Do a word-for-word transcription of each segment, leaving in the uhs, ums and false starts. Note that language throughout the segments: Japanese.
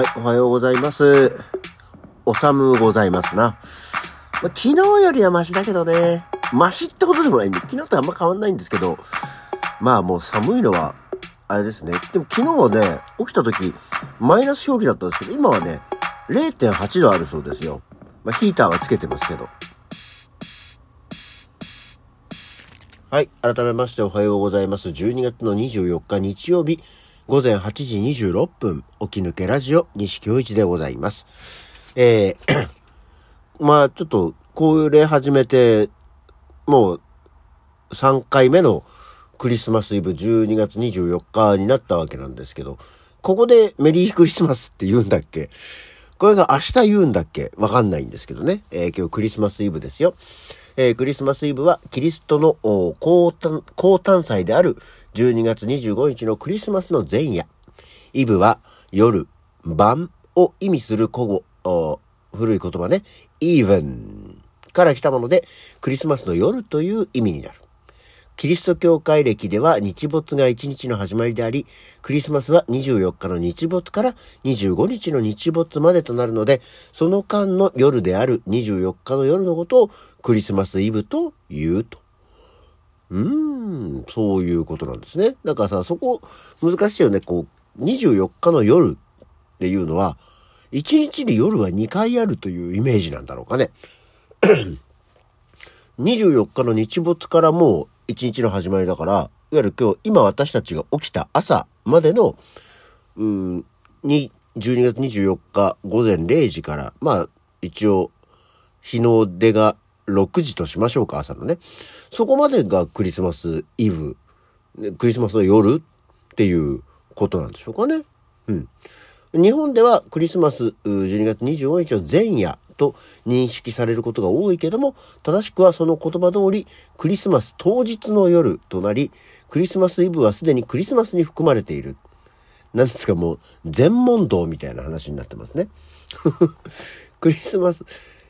はい、おはようございます。おさむございますな。まあ、昨日よりはマシだけどね。マシってことでもないんで、昨日とあんま変わんないんですけど、まあもう寒いのは、あれですね。でも昨日はね、起きた時、マイナス表記だったんですけど、今はね、れいてんはちどあるそうですよ。まあヒーターはつけてますけど。はい、改めましておはようございます。じゅうにがつのにじゅうよっか日曜日。ごぜんはちじにじゅうろっぷん、起き抜けラジオ、西京一でございます。えー、まあちょっと、これ始めて、もう、さんかいめのクリスマスイブ、じゅうにがつにじゅうよっかになったわけなんですけど、ここでメリークリスマスって言うんだっけ？これが明日言うんだっけ？わかんないんですけどね。えー、今日クリスマスイブですよ。えー、クリスマスイブはキリストの降誕祭であるじゅうにがつにじゅうごにちのクリスマスの前夜。イブは夜、晩を意味する古語、古い言葉ね、even から来たもので、クリスマスの夜という意味になる。キリスト教会歴では日没がいちにちの始まりであり、クリスマスはにじゅうよっかの日没からにじゅうごにちの日没までとなるので、その間の夜であるにじゅうよっかの夜のことをクリスマスイブと言うと。うーん、そういうことなんですね。だからさ、そこ難しいよね。こう、にじゅうよっかの夜っていうのは、いちにちで夜はにかいあるというイメージなんだろうかね。にじゅうよっかの日没からもう、一日の始まりだから、いわゆる今日、今私たちが起きた朝までの、うーん、に、じゅうにがつにじゅうよっかごぜんれいじから、まあ、一応、日の出がろくじとしましょうか、朝のね。そこまでがクリスマスイブ、クリスマスの夜っていうことなんでしょうかね。うん。日本ではクリスマスじゅうにがつにじゅうごにちの前夜と認識されることが多いけども、正しくはその言葉通りクリスマス当日の夜となり、クリスマスイブはすでにクリスマスに含まれている。なんですか、もう全問答みたいな話になってますね。クリスマス、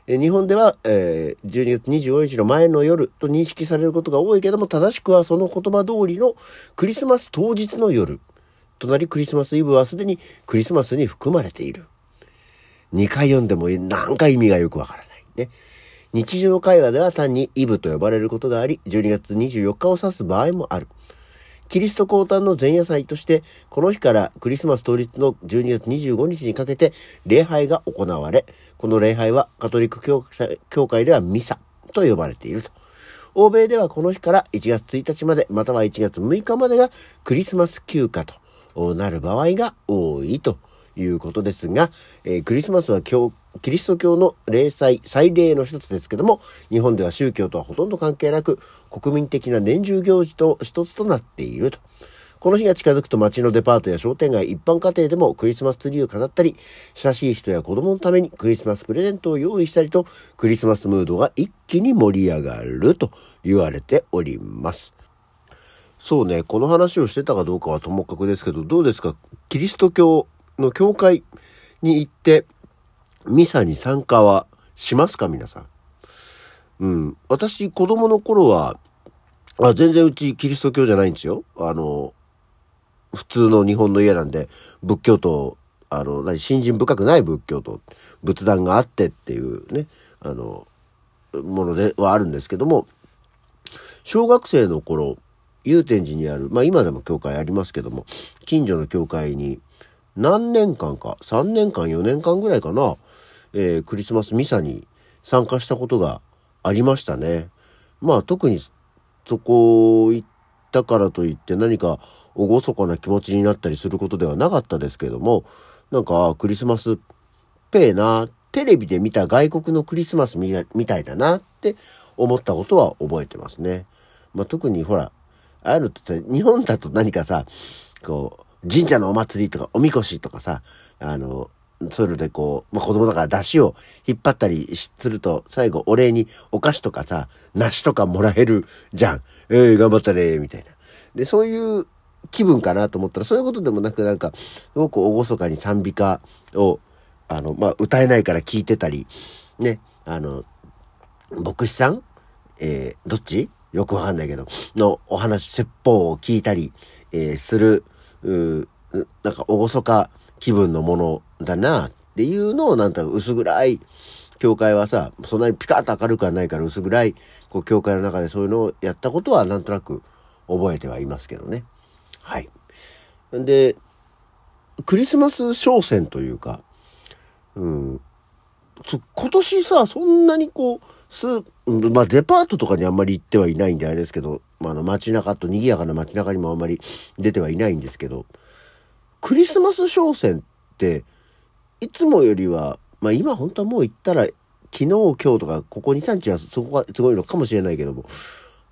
日本では、えー、じゅうにがつにじゅうごにちの前の夜と認識されることが多いけども、正しくはその言葉通りのクリスマス当日の夜となり、クリスマスイブはすでにクリスマスに含まれている。にかい読んでもなんか意味がよくわからないね。日常会話では単にイブと呼ばれることがあり、じゅうにがつにじゅうよっかを指す場合もある。キリスト降誕の前夜祭として、この日からクリスマス当日のじゅうにがつにじゅうごにちにかけて礼拝が行われ、この礼拝はカトリック教会ではミサと呼ばれていると。欧米ではこの日からいちがつついたちまで、またはいちがつむいかまでがクリスマス休暇となる場合が多いということですが、えー、クリスマスは教キリスト教の礼祭祭礼の一つですけども、日本では宗教とはほとんど関係なく国民的な年中行事の一つとなっていると。この日が近づくと街のデパートや商店街、一般家庭でもクリスマスツリーを飾ったり、親しい人や子供のためにクリスマスプレゼントを用意したりと、クリスマスムードが一気に盛り上がると言われております。そうね、この話をしてたかどうかはともかくですけど、どうですか、キリスト教の教会に行ってミサに参加はしますか、皆さん。うん、私子供の頃は、あ、全然うちキリスト教じゃないんですよ。あの普通の日本の家なんで、仏教徒、あの何信心深くない仏教徒、仏壇があってっていうね、あのものではあるんですけども、小学生の頃、祐天寺にある、まあ今でも教会ありますけども、近所の教会に何年間か、さんねんかんよねんかんぐらいかな、えー、クリスマスミサに参加したことがありましたね。まあ特にそこ行ったからといって何か厳かな気持ちになったりすることではなかったですけども、なんかクリスマスっぺーな、テレビで見た外国のクリスマスみたいだなって思ったことは覚えてますね。まあ特にほら、ああいうのって日本だと何かさ、こう神社のお祭りとかおみこしとかさ、あのそういうのでこう、まあ、子供だから出汁を引っ張ったりすると最後お礼にお菓子とかさ、梨とかもらえるじゃん。えー、頑張ったねみたいな。でそういう気分かなと思ったら、そういうことでもなく、なんかすごく厳かに賛美歌をあのまあ歌えないから聞いてたりね、あの牧師さん、えー、どっち？よくわかんないけど、のお話、説法を聞いたり、えー、する、うー、なんか厳か気分のものだなっていうのを、なんとなく薄暗い教会はさ、そんなにピカッと明るくはないから、薄暗いこう教会の中でそういうのをやったことはなんとなく覚えてはいますけどね。はい。で、クリスマス商戦というか、うん、今年さ、そんなにこうスまあデパートとかにあんまり行ってはいないんであれですけど、まあ、あの街中と賑やかな街中にもあんまり出てはいないんですけど、クリスマス商戦っていつもよりは、まあ今本当はもう行ったら昨日今日とかここ にさんにちはそこがすごいのかもしれないけども、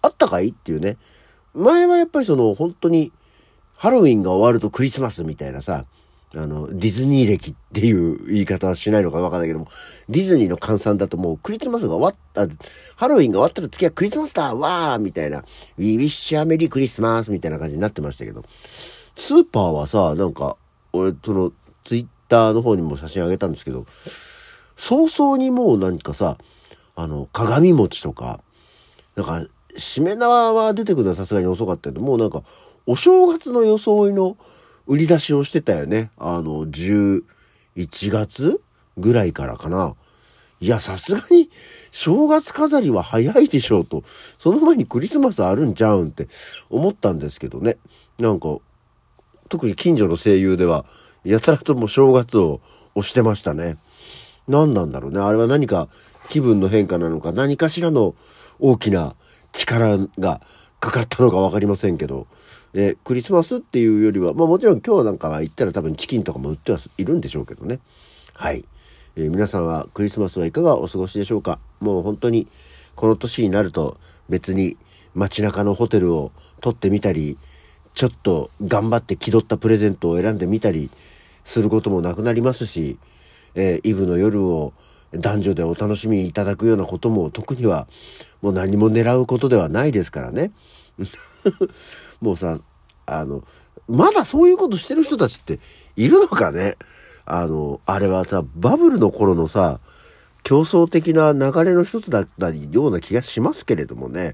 あったかいっていうね。前はやっぱりその本当にハロウィンが終わるとクリスマスみたいなさ、あのディズニー歴っていう言い方はしないのかわかんないけども、ディズニーの換算だともうクリスマスが終わった、ハロウィンが終わったら次はクリスマスだわーみたいな、We wish a merry Christmas みたいな感じになってましたけど、スーパーはさ、なんか俺そのツイッターの方にも写真あげたんですけど、早々にもう何かさ、あの鏡餅とか、なんかしめ縄は出てくるのはさすがに遅かったけど、もうなんかお正月の装いの売り出しをしてたよね。あの、じゅういちがつぐらいからかな。いや、さすがに正月飾りは早いでしょうと、その前にクリスマスあるんちゃうんって思ったんですけどね。なんか、特に近所の声優では、やたらとも正月を推してましたね。何なんだろうね。あれは何か気分の変化なのか、何かしらの大きな力がかかったのかわかりませんけど、でクリスマスっていうよりは、まあもちろん今日なんかは行ったら多分チキンとかも売ってはいるんでしょうけどね。はい、えー、皆さんはクリスマスはいかがお過ごしでしょうか。もう本当にこの年になると別に街中のホテルを取ってみたり、ちょっと頑張って気取ったプレゼントを選んでみたりすることもなくなりますし、えー、イブの夜を男女でお楽しみいただくようなことも特にはもう何も狙うことではないですからね。もうさ、あのまだそういうことしてる人たちっているのかね。あのあれはさ、バブルの頃のさ、競争的な流れの一つだったような気がしますけれどもね。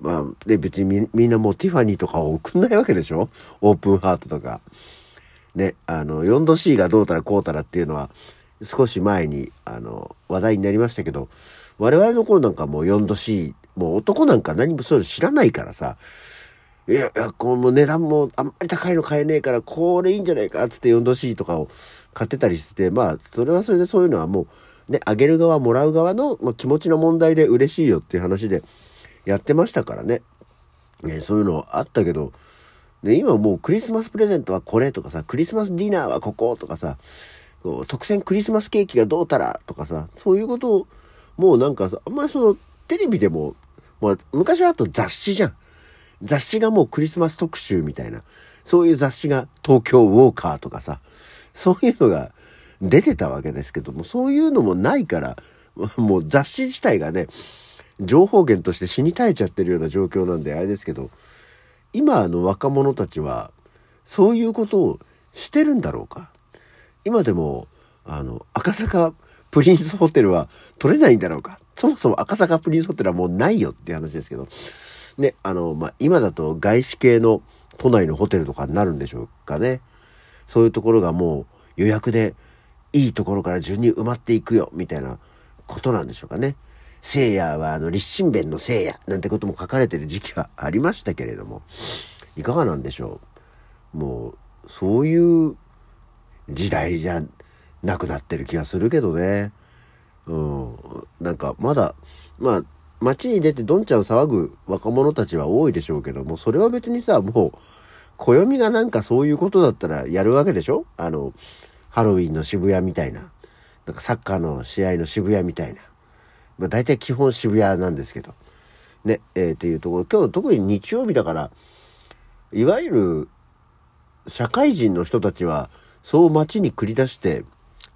まあで別に み, みんなもうティファニーとかを送んないわけでしょ。オープンハートとかね、あの よんどシー がどうたらこうたらっていうのは少し前にあの話題になりましたけど、我々の頃なんかもう よんどシー、 もう男なんか何もそういうの知らないからさ、いやいやこうもう値段もあんまり高いの買えねえからこれいいんじゃないかっつって よんどシー とかを買ってたりして、まあそれはそれで、そういうのはもうね、あげる側もらう側の、まあ、気持ちの問題で嬉しいよっていう話でやってましたからね。ね、そういうのあったけど、ね、今もうクリスマスプレゼントはこれとかさ、クリスマスディナーはこことかさ、特選クリスマスケーキがどうたらとかさ、そういうことをもうなんかさ、あんまりそのテレビでも、まあ、昔はあと雑誌じゃん。雑誌がもうクリスマス特集みたいな、そういう雑誌が東京ウォーカーとかさ、そういうのが出てたわけですけども、そういうのもないから、もう雑誌自体がね、情報源として死に絶えちゃってるような状況なんであれですけど、今の若者たちはそういうことをしてるんだろうか。今でもあの赤坂プリンスホテルは取れないんだろうか。そもそも赤坂プリンスホテルはもうないよっていう話ですけどね。あの、まあ、今だと外資系の都内のホテルとかになるんでしょうかね。そういうところがもう予約でいいところから順に埋まっていくよみたいなことなんでしょうかね。聖夜はあの立神弁の聖夜なんてことも書かれてる時期がありましたけれども、いかがなんでしょう。もうそういう時代じゃなくなってる気がするけどね。うん、なんかまだ、まあ街に出てどんちゃん騒ぐ若者たちは多いでしょうけども、それは別にさ、もう暦がなんかそういうことだったらやるわけでしょ。あのハロウィンの渋谷みたいな、なんかサッカーの試合の渋谷みたいな、まあ大体基本渋谷なんですけどね、えー、っていうところ。今日特に日曜日だから、いわゆる社会人の人たちはそう街に繰り出して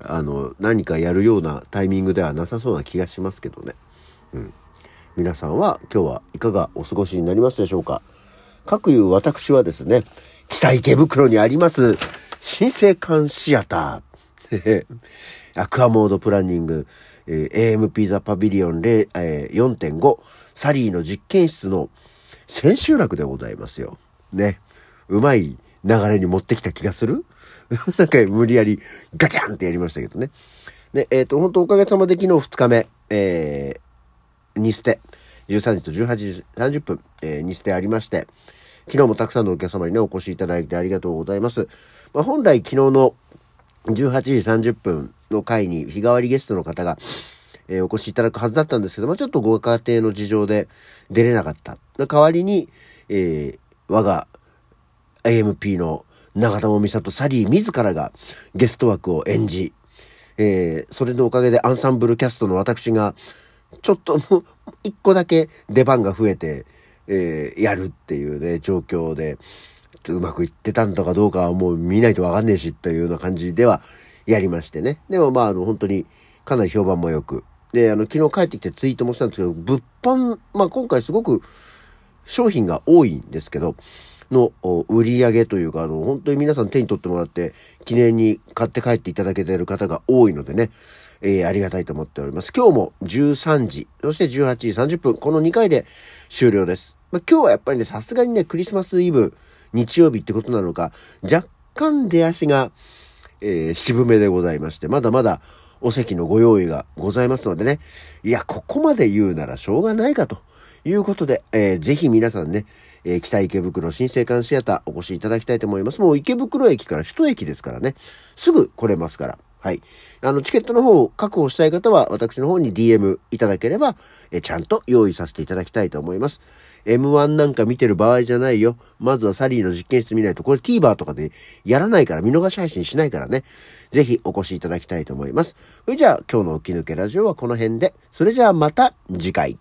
あの何かやるようなタイミングではなさそうな気がしますけどね。うん、皆さんは今日はいかがお過ごしになりますでしょうか。かくいう私はですね、北池袋にあります新生館シアターアクアモードプランニング、えー、エーエムピー ザパビリオン、えー、よんてんご サリーの実験室の千秋楽でございますよね。うまい流れに持ってきた気がするなんか無理やりガチャンってやりましたけどね。で、えっと、本当おかげさまで昨日ふつかめ、えー、に捨て、じゅうさんじとじゅうはちじさんじゅっぷん、えー、に捨てありまして、昨日もたくさんのお客様にね、お越しいただいてありがとうございます。まあ、本来昨日のじゅうはちじさんじゅっぷんの回に日替わりゲストの方が、えー、お越しいただくはずだったんですけども、まあ、ちょっとご家庭の事情で出れなかった。代わりに、えー、我が エーエムピー の長友美里サリー自らがゲスト枠を演じ、えー、それのおかげでアンサンブルキャストの私がちょっともう一個だけ出番が増えて、えー、やるっていうね状況でうまくいってたんだかどうかはもう見ないとわかんねえしっていうような感じではやりましてね。でもまああの本当にかなり評判も良くで、あの昨日帰ってきてツイートもしたんですけど、物販まあ今回すごく商品が多いんですけどの売り上げというか、あの本当に皆さん手に取ってもらって記念に買って帰っていただけている方が多いのでね、えー、ありがたいと思っております。今日もじゅうさんじそしてじゅうはちじさんじゅっぷんこのにかいで終了です。まあ、今日はやっぱりねさすがにねクリスマスイブ日曜日ってことなのか若干出足が、えー、渋めでございまして、まだまだお席のご用意がございますのでね、いやここまで言うならしょうがないかということで、えー、ぜひ皆さんね、えー、北池袋新生館シアターお越しいただきたいと思います。もう池袋駅から一駅ですからね、すぐ来れますから、はい。あのチケットの方を確保したい方は私の方に ディーエム いただければ、えー、ちゃんと用意させていただきたいと思います。 エムワン なんか見てる場合じゃないよ。まずはサリーの実験室見ないと、これ TVer とかでやらないから、見逃し配信しないからね、ぜひお越しいただきたいと思います。それじゃあ今日の起き抜けラジオはこの辺で、それじゃあまた次回。